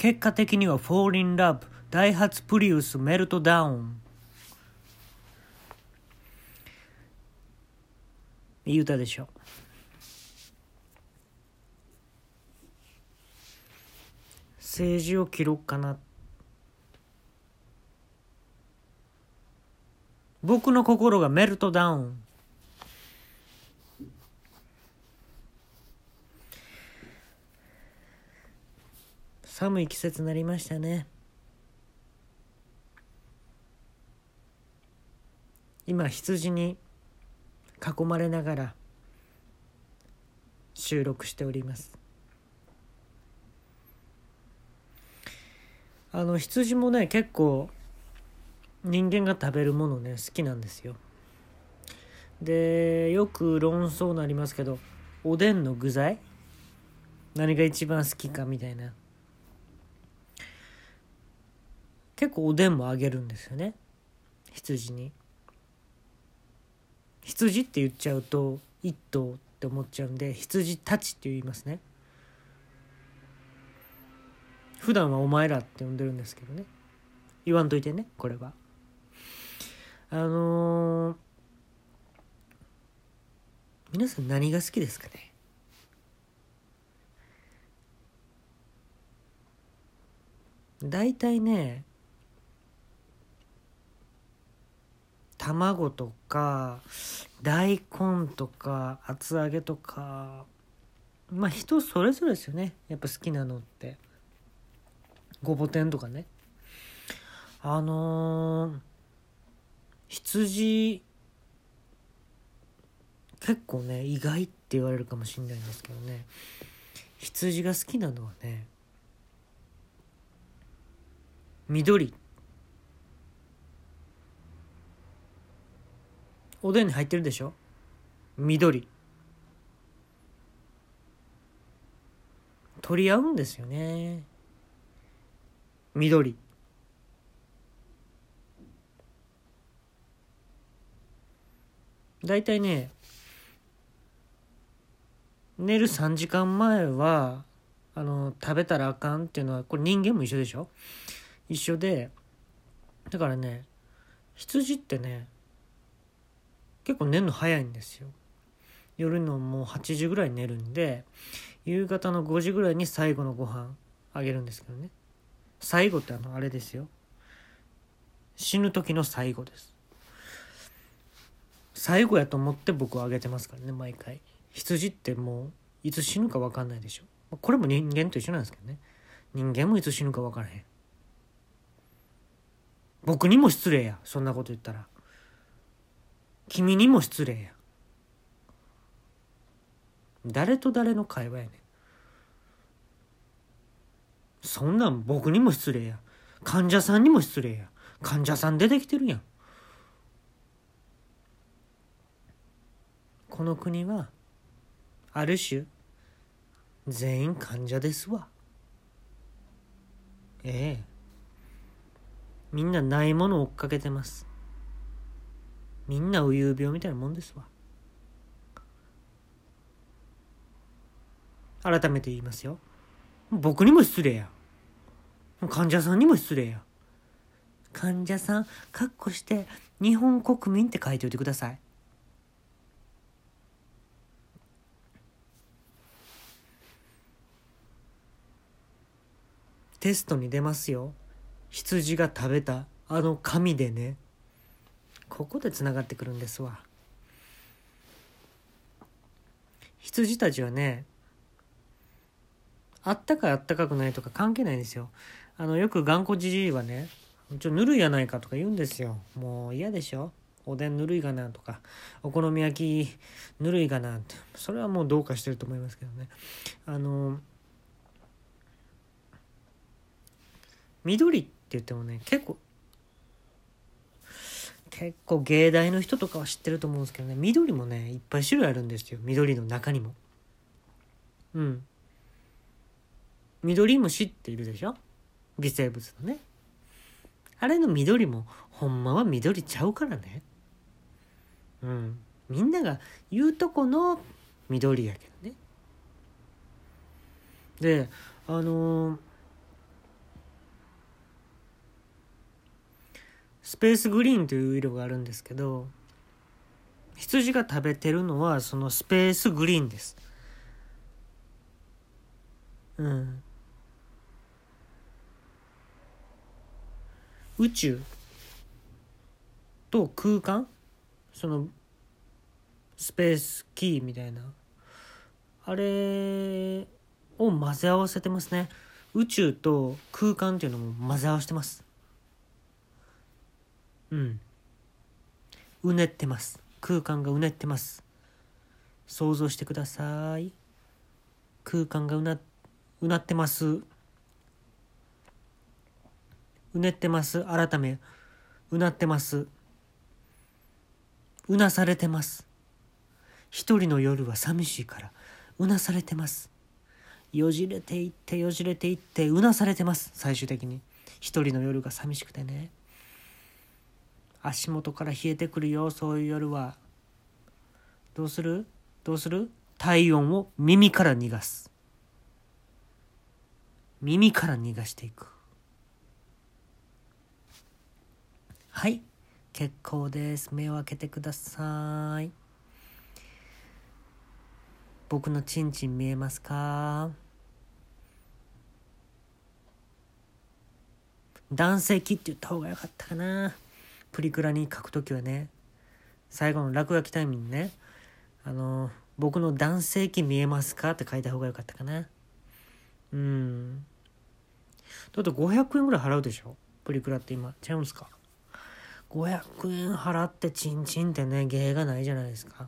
結果的にはフォーリンラブ、ダイハツプリウスメルトダウン。いい歌でしょ。政治を切ろうかな。僕の心がメルトダウン。寒い季節になりましたね。今羊に囲まれながら収録しております。羊もね、結構人間が食べるものね、好きなんですよ。で、よく論争になりますけど、おでんの具材何が一番好きかみたいな。結構おでんもあげるんですよね、羊に。羊って言っちゃうと一頭って思っちゃうんで、羊たちって言いますね。普段はお前らって呼んでるんですけどね、言わんといてね、これは。皆さん何が好きですかね。大体ね、卵とか大根とか厚揚げとか、まあ人それぞれですよね、やっぱ好きなのって。ごぼ天とかね。羊結構ね、意外って言われるかもしれないんですけどね、羊が好きなのはね、緑。おでんに入ってるでしょ、緑。取り合うんですよね、緑。だいたいね、寝る3時間前は食べたらあかんっていうのは、これ人間も一緒でしょ。一緒で、だからね、羊ってね結構寝るの早いんですよ。夜のもう8時ぐらい寝るんで、夕方の5時ぐらいに最後のご飯あげるんですけどね。最後ってあれですよ、死ぬ時の最後です。最後やと思って僕はあげてますからね、毎回。羊ってもういつ死ぬか分かんないでしょ。これも人間と一緒なんですけどね、人間もいつ死ぬか分からへん。僕にも失礼や、そんなこと言ったら。君にも失礼や。誰と誰の会話やねん。そんなん僕にも失礼や、患者さんにも失礼や。患者さん出てきてるやん。この国はある種全員患者ですわ。ええ、みんなないものを追っかけてます。みんなうゆう病みたいなもんですわ。改めて言いますよ、僕にも失礼や、患者さんにも失礼や。患者さんかっこして日本国民って書いておいてください。テストに出ますよ、羊が食べたあの紙でね。ここでつながってくるんですわ。羊たちはね、あったかいあったかくないとか関係ないんですよ。よく頑固じじいはね、ぬるいやないかとか言うんですよ。もう嫌でしょ、おでんぬるいがなとか、お好み焼きぬるいがなって。それはもうどうかしてると思いますけどね。緑って言ってもね、結構芸大の人とかは知ってると思うんですけどね、緑もねいっぱい種類あるんですよ。緑の中にも、緑虫っているでしょ、微生物のね。あれの緑もほんまは緑ちゃうからね。みんなが言うとこの緑やけどね。でスペースグリーンという色があるんですけど、羊が食べてるのはそのスペースグリーンです。宇宙と空間、そのスペースキーみたいなあれを混ぜ合わせてますね。宇宙と空間っていうのも混ぜ合わせてます。うねってます。空間がうねってます。想像してください。空間がうなってます。うねってます。改めうなってます。うなされてます。一人の夜は寂しいからうなされてます。よじれていってよじれていってうなされてます。最終的に一人の夜が寂しくてね、足元から冷えてくるよ、そういう夜は。どうする？体温を耳から逃がす。耳から逃がしていく。はい、結構です。目を開けてください。僕のチンチン見えますか？男性器って言った方がよかったかな。プリクラに書くときはね、最後の落書きタイミングね、僕の男性器見えますかって書いた方がよかったかな。だって500円ぐらい払うでしょ、プリクラって。今違うんですか？500円払ってチンチンってね、芸がないじゃないですか。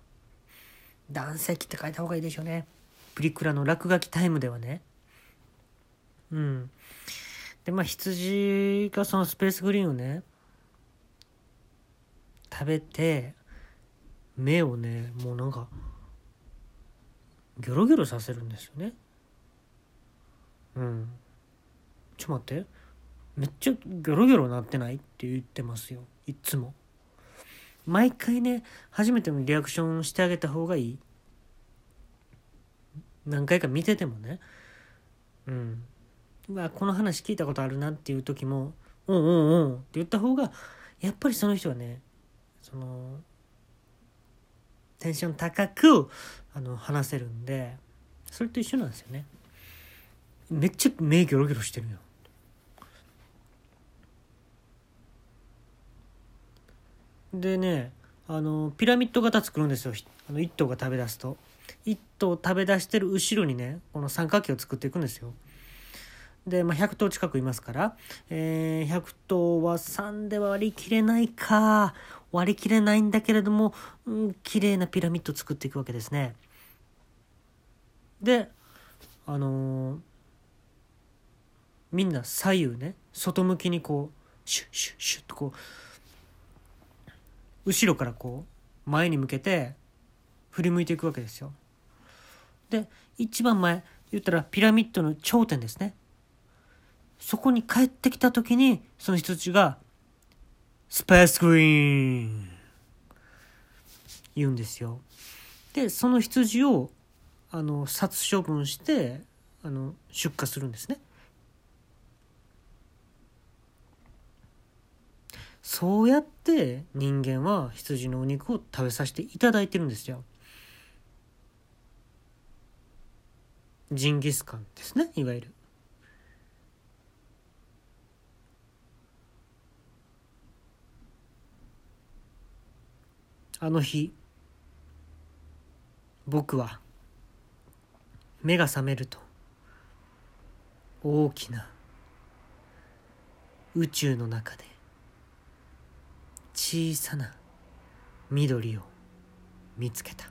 男性器って書いた方がいいでしょうね、プリクラの落書きタイムではね。で、羊がそのスペースグリーンをね食べて、目をねもうなんかギョロギョロさせるんですよね。ちょっと待って、めっちゃギョロギョロなってないって言ってますよ、いつも。毎回ね、初めてのリアクションしてあげた方がいい。何回か見ててもね、この話聞いたことあるなっていう時も、うんって言った方がやっぱりその人はね、そのテンション高く話せるんで、それと一緒なんですよね。めっちゃ目ギョロギョロしてるよ。でね、ピラミッド型作るんですよ。一頭が食べ出すと、一頭食べ出してる後ろにね、この三角形を作っていくんですよ。で、100頭近くいますから、100頭は3で割り切れないか。割り切れないんだけれども、綺麗なピラミッドを作っていくわけですね。で、みんな左右ね、外向きにこう、シュッシュッシュッとこう、後ろからこう、前に向けて振り向いていくわけですよ。で、一番前、言ったらピラミッドの頂点ですね。そこに帰ってきたときに、その羊がスペースグリーン言うんですよ。で、その羊を殺処分して出荷するんですね。そうやって人間は羊のお肉を食べさせていただいてるんですよ。ジンギスカンですね、いわゆる。あの日、僕は目が覚めると大きな宇宙の中で小さな緑を見つけた。